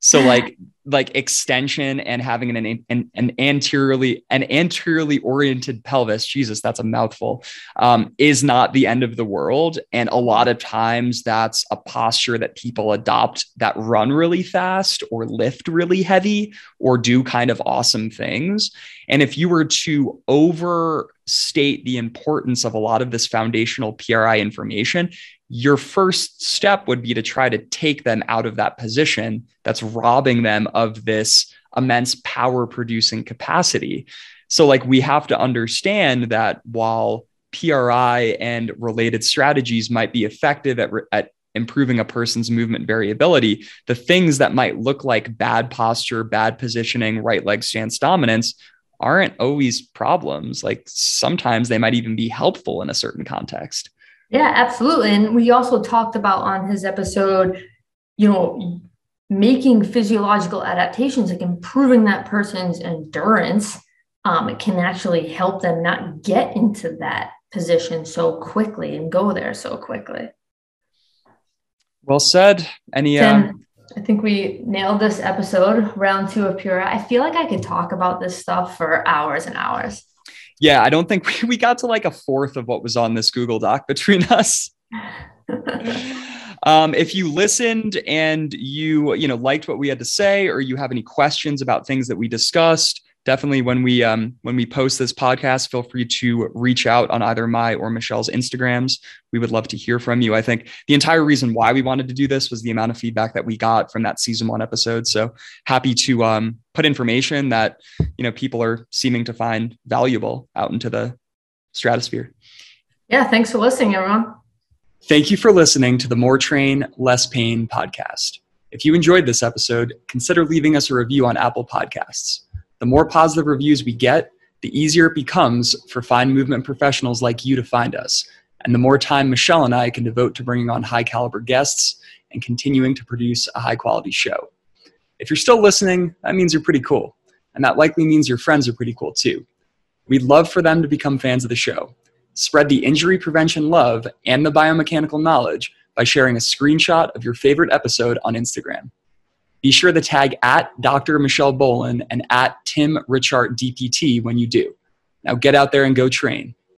So like, like extension and having an, an, an anteriorly, an anteriorly oriented pelvis, Jesus, that's a mouthful, um, is not the end of the world. And a lot of times that's a posture that people adopt that run really fast or lift really heavy or do kind of awesome things. And if you were to overstate the importance of a lot of this foundational P R I information, your first step would be to try to take them out of that position that's robbing them of this immense power producing capacity. So like we have to understand that while P R I and related strategies might be effective at, re- at improving a person's movement variability, the things that might look like bad posture, bad positioning, right leg stance dominance aren't always problems. Like sometimes they might even be helpful in a certain context. Yeah, absolutely. And we also talked about on his episode, you know, making physiological adaptations, like improving that person's endurance, um, it can actually help them not get into that position so quickly and go there so quickly. Well said. Any, Tim, um, I think we nailed this episode, round two of Pura. I feel like I could talk about this stuff for hours and hours. Yeah, I don't think we, we got to like a fourth of what was on this Google Doc between us. Um, if you listened and you, you know, liked what we had to say, or you have any questions about things that we discussed, definitely when we, um, when we post this podcast, feel free to reach out on either my or Michelle's Instagrams. We would love to hear from you. I think the entire reason why we wanted to do this was the amount of feedback that we got from that season one episode. So happy to, um, put information that, you know, people are seeming to find valuable out into the stratosphere. Yeah. Thanks for listening, everyone. Thank you for listening to the More Train, Less Pain podcast. If you enjoyed this episode, consider leaving us a review on Apple Podcasts. The more positive reviews we get, the easier it becomes for fine movement professionals like you to find us, and the more time Michelle and I can devote to bringing on high-caliber guests and continuing to produce a high-quality show. If you're still listening, that means you're pretty cool, and that likely means your friends are pretty cool too. We'd love for them to become fans of the show. Spread the injury prevention love and the biomechanical knowledge by sharing a screenshot of your favorite episode on Instagram. Be sure to tag at Doctor Michelle Boland and at Tim Richart D P T when you do. Now get out there and go train.